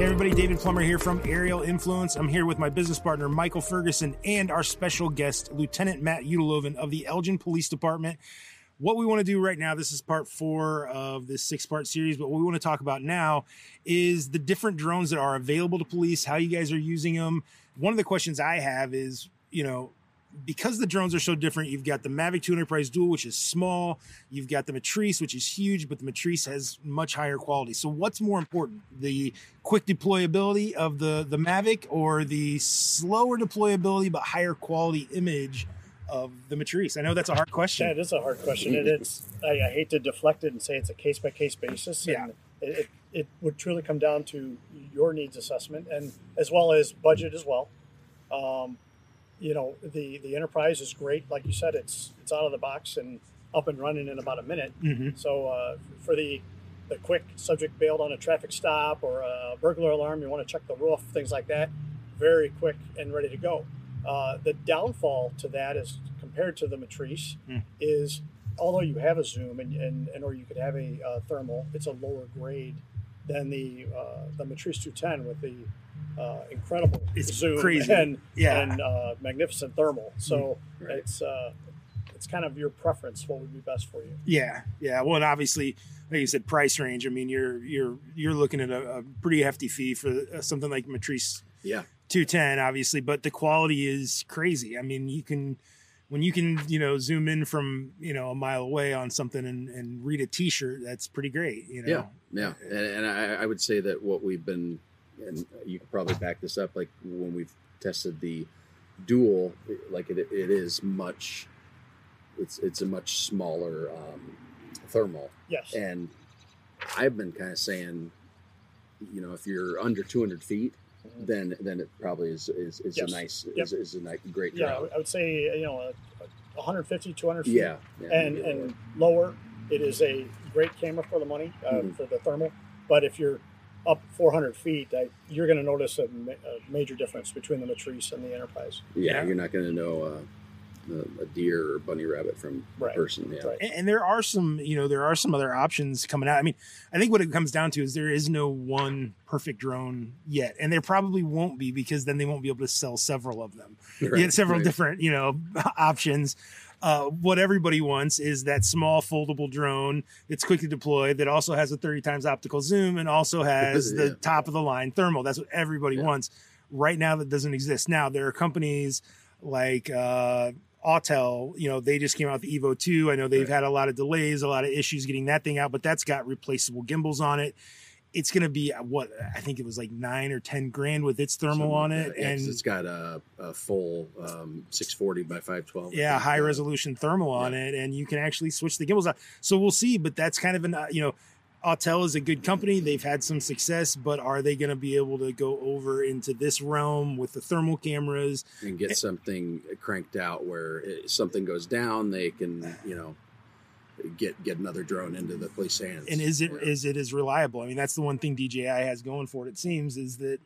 Hey everybody, David Plummer here from Aerial Influence. I'm here with my business partner, Michael Ferguson, and our special guest, Lieutenant Matt Yudelov of the Elgin Police Department. What we want to do right now, this is part 4 of this 6-part series, but what we want to talk about now is the different drones that are available to police, how you guys are using them. One of the questions I have is, you know, because the drones are so different, you've got the Mavic 2 Enterprise Dual, which is small. You've got the Matrice, which is huge, but the Matrice has much higher quality. So what's more important, the quick deployability of the Mavic or the slower deployability but higher quality image of the Matrice? I know that's a hard question. Yeah, it is a hard question. I hate to deflect it and say it's a case-by-case basis. And it would truly come down to your needs assessment and as well as budget as well. You know, the Enterprise is great. Like you said, it's out of the box and up and running in about a minute. Mm-hmm. So for the quick subject bailed on a traffic stop or a burglar alarm, you want to check the roof, things like that, very quick and ready to go. The downfall to that is compared to the Matrice is, although you have a zoom and or you could have a thermal, it's a lower grade than the Matrice 210 with the incredible zoom and magnificent thermal. So it's kind of your preference. What would be best for you? Yeah. Well, and obviously, like you said, price range. I mean, you're looking at a pretty hefty fee for something like Matrice 210, obviously, but the quality is crazy. I mean, when you can zoom in from a mile away on something and read a T-shirt, that's pretty great. And I would say that what we've been, and you can probably back this up, like when we've tested the Dual, like it's a much smaller thermal. Yes. And I've been kind of saying, if you're under 200 feet, then it probably is yes. a nice, yep. Is a nice, great drone. Yeah, I would say, 150, 200 feet and lower. It is a great camera for the money, for the thermal. But if you're up 400 feet, you're going to notice a major difference between the Matrice and the Enterprise. Yeah, you're not going to know a deer or bunny rabbit from a person. Yeah. Right. And there are some other options coming out. I mean, I think what it comes down to is there is no one perfect drone yet. And there probably won't be, because then they won't be able to sell several of them. Several different, options. What everybody wants is that small foldable drone that's quickly deployed that also has a 30 times optical zoom and also has the top of the line thermal. That's what everybody wants. Right now, that doesn't exist. Now, there are companies like Autel, they just came out with the Evo 2. I know they've had a lot of delays, a lot of issues getting that thing out, but that's got replaceable gimbals on it. It's going to be I think it was like $9,000 or $10,000 with its thermal on it. Yeah, and it's got a full 640 by 512. Yeah. High resolution thermal on it. And you can actually switch the gimbals out. So we'll see, but that's kind of Autel is a good company. They've had some success, but are they going to be able to go over into this realm with the thermal cameras and get something cranked out where something goes down, they can, get another drone into the police hands? And is it as reliable? I mean, that's the one thing DJI has going for it seems, is that,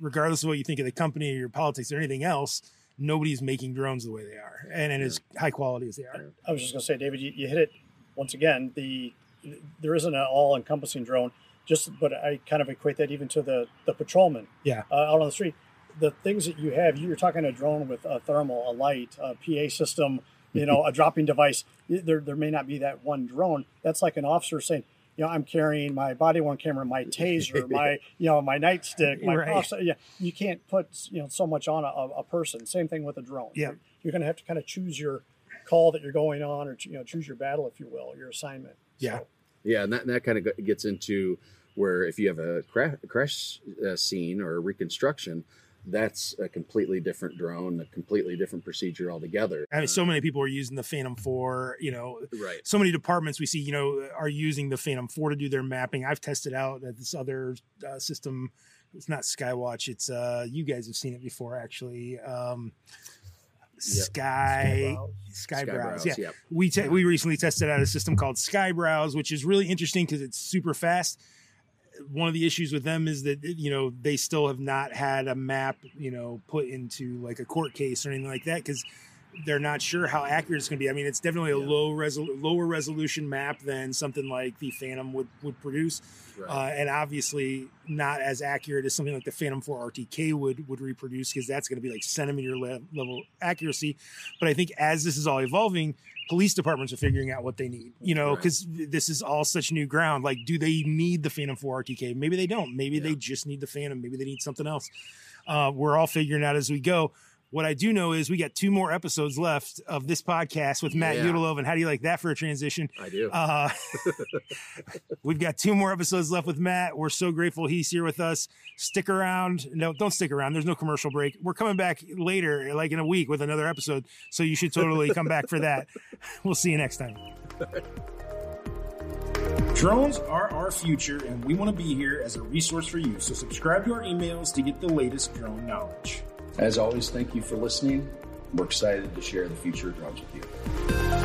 regardless of what you think of the company or your politics or anything else, nobody's making drones the way they are and as high quality as they are. I was just going to say, David, you hit it once again. There isn't an all-encompassing drone, but I kind of equate that even to the patrolman out on the street. The things that you have, you're talking a drone with a thermal, a light, a PA system, a dropping device. There may not be that one drone. That's like an officer saying, I'm carrying my body-worn camera, my taser, my, my nightstick, my officer. Yeah, you can't put, so much on a person. Same thing with a drone. Yeah. You're going to have to kind of choose your call that you're going on, or, choose your battle, if you will, your assignment. Yeah. So. Yeah. And that kind of gets into where if you have a crash scene or a reconstruction, that's a completely different drone, a completely different procedure altogether. I mean, so many people are using the Phantom 4, so many departments we see, are using the Phantom 4 to do their mapping. I've tested out at this other system. It's not Skywatch. It's, you guys have seen it before, actually. SkyBrowse. Yeah. Yep. We recently tested out a system called SkyBrowse, which is really interesting because it's super fast. One of the issues with them is that, they still have not had a map, put into like a court case or anything like that, because they're not sure how accurate it's going to be. I mean, it's definitely a lower resolution map than something like the Phantom would produce. Right. And obviously not as accurate as something like the Phantom 4 RTK would reproduce, because that's going to be like centimeter level accuracy. But I think as this is all evolving, police departments are figuring out what they need, you know, because this is all such new ground. Like, do they need the Phantom 4 RTK? Maybe they don't. Maybe they just need the Phantom. Maybe they need something else. We're all figuring out as we go. What I do know is we got 2 more episodes left of this podcast with Matt Yudelov. And how do you like that for a transition? I do. We've got 2 more episodes left with Matt. We're so grateful he's here with us. Stick around. No, don't stick around. There's no commercial break. We're coming back later, like in a week, with another episode. So you should totally come back for that. We'll see you next time. Drones are our future, and we want to be here as a resource for you. So subscribe to our emails to get the latest drone knowledge. As always, thank you for listening. We're excited to share the future of drones with you.